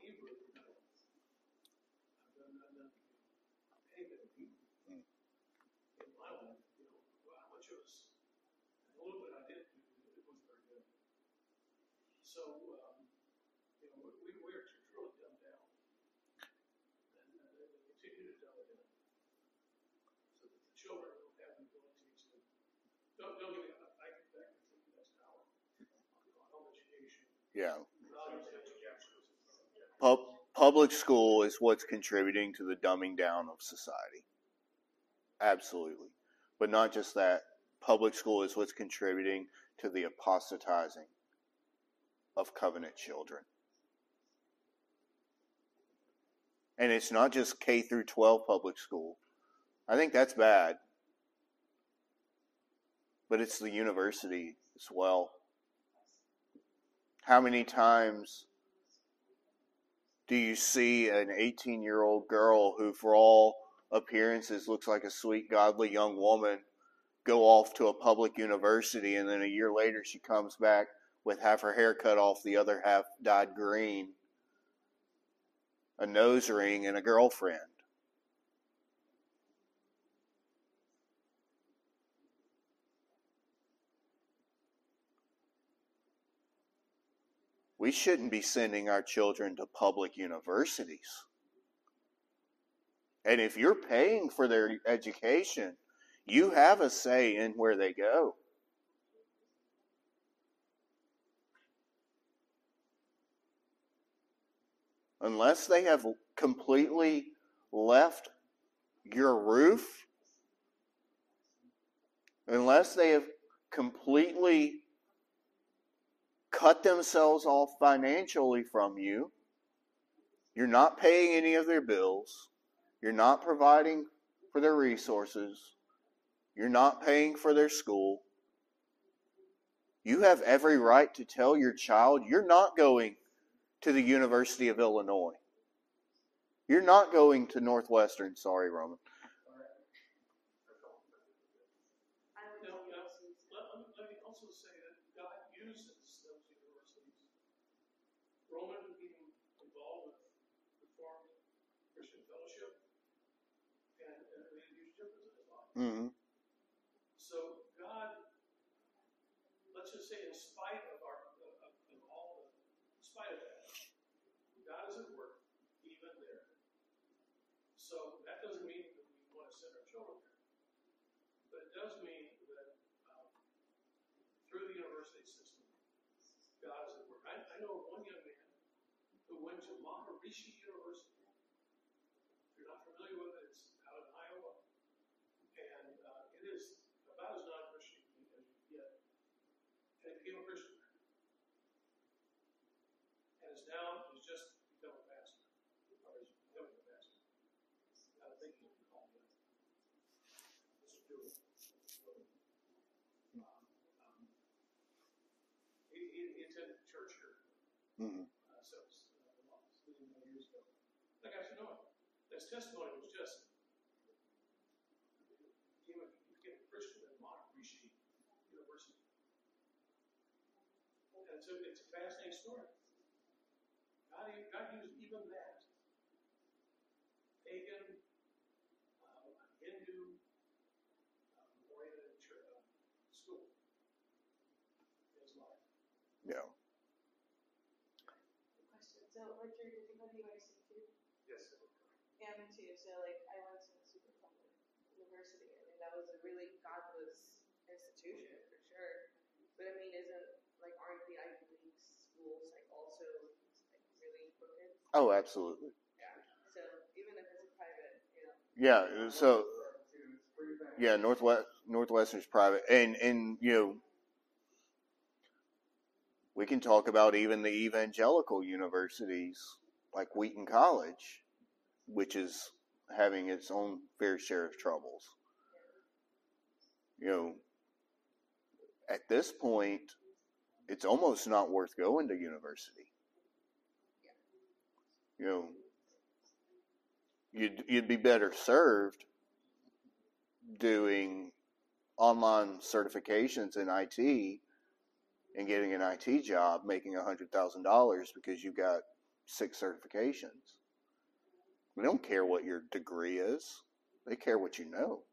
Hebrew. I've done any bit of Hebrew in my life. You know, well, how much of us, and a little bit I did, it wasn't very good. So, you know, we are truly dumbed down, and they continue to dumb it down, so that the children don't have the ability to. Don't get me wrong, I can think that's power on education. Yeah. Public school is what's contributing to the dumbing down of society. Absolutely, but not just that. Public school is what's contributing to the apostatizing of covenant children. And it's not just K through 12 public school. I think that's bad. But it's the university as well. How many times do you see an 18-year-old girl who, for all appearances, looks like a sweet, godly young woman go off to a public university, and then a year later she comes back with half her hair cut off, the other half dyed green, a nose ring, and a girlfriend? We shouldn't be sending our children to public universities. And if you're paying for their education, you have a say in where they go. Unless they have completely left your roof, unless they have completely cut themselves off financially from you, you're not paying any of their bills, you're not providing for their resources, you're not paying for their school, you have every right to tell your child, you're not going to the University of Illinois. You're not going to Northwestern. Sorry, Roman. No, let me also say that God uses those universities. Roman being involved with Reformed Christian Fellowship, and it made a huge difference in his life. So God, let's just say, in spite of that, God is at work even there. So that doesn't mean that we want to send our children there. But it does mean that through the university system, God is at work. I know one young man who went to Maharishi University. If you're not familiar with it, it's out in Iowa. And it is about as non-Christian as you can get. And it became a Christian. Now he's just become a pastor. Or he's becoming a pastor. I think he can call that. He attended church here. So it's years ago. I got to know him. His testimony was just he became a Christian at Maharishi University. And it's a fascinating story. God used even that. Pagan, Hindu, oriented school in his life. Yeah. Good question. So, Richard, did you go to UIC too? Yes, sir. Yeah, me too. So, I went to the super public university, and that was a really godless institution, for sure. But, aren't the Ivy League schools, also... Oh, absolutely. Yeah. So even if it's private, Yeah. So, yeah, Northwestern's private, and We can talk about even the evangelical universities like Wheaton College, which is having its own fair share of troubles. You know, at this point, it's almost not worth going to university. You know, you'd be better served doing online certifications in IT and getting an IT job, making $100,000 because you've got 6 certifications. They don't care what your degree is. They care what you know.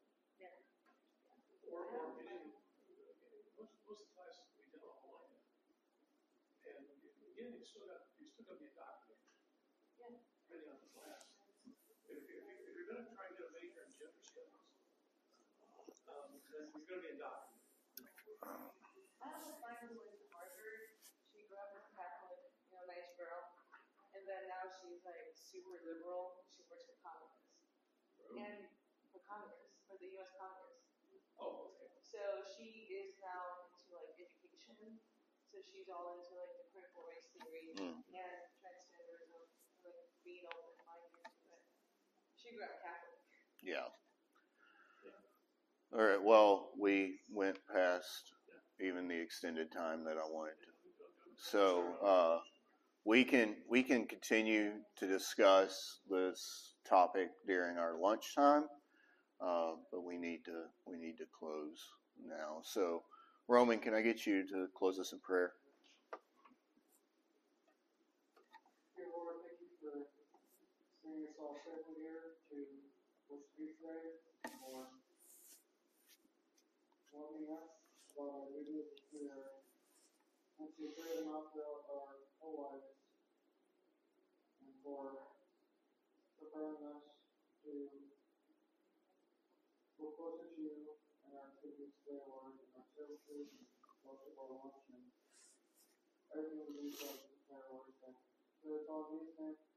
She's like super liberal. She works for Congress. And for the U.S. Congress. Oh, okay. So she is now into like education. So she's all into like the critical race theory and transgenderism, like being open-minded. But she grew up Catholic. Yeah. All right. Well, we went past even the extended time that I wanted to. So, We can continue to discuss this topic during our lunchtime, but we need to close now. So, Roman, can I get you to close us in prayer? Dear Lord, thank you for sending us all safely here to worship you today. Lord, loving us, Lord, we do it here. Once you pray them out throughout our whole life. For preparing us to look closer to you and our activities today, Lord, and our services, and most of our lunch, and everything we do, Lord, and so it's all these things.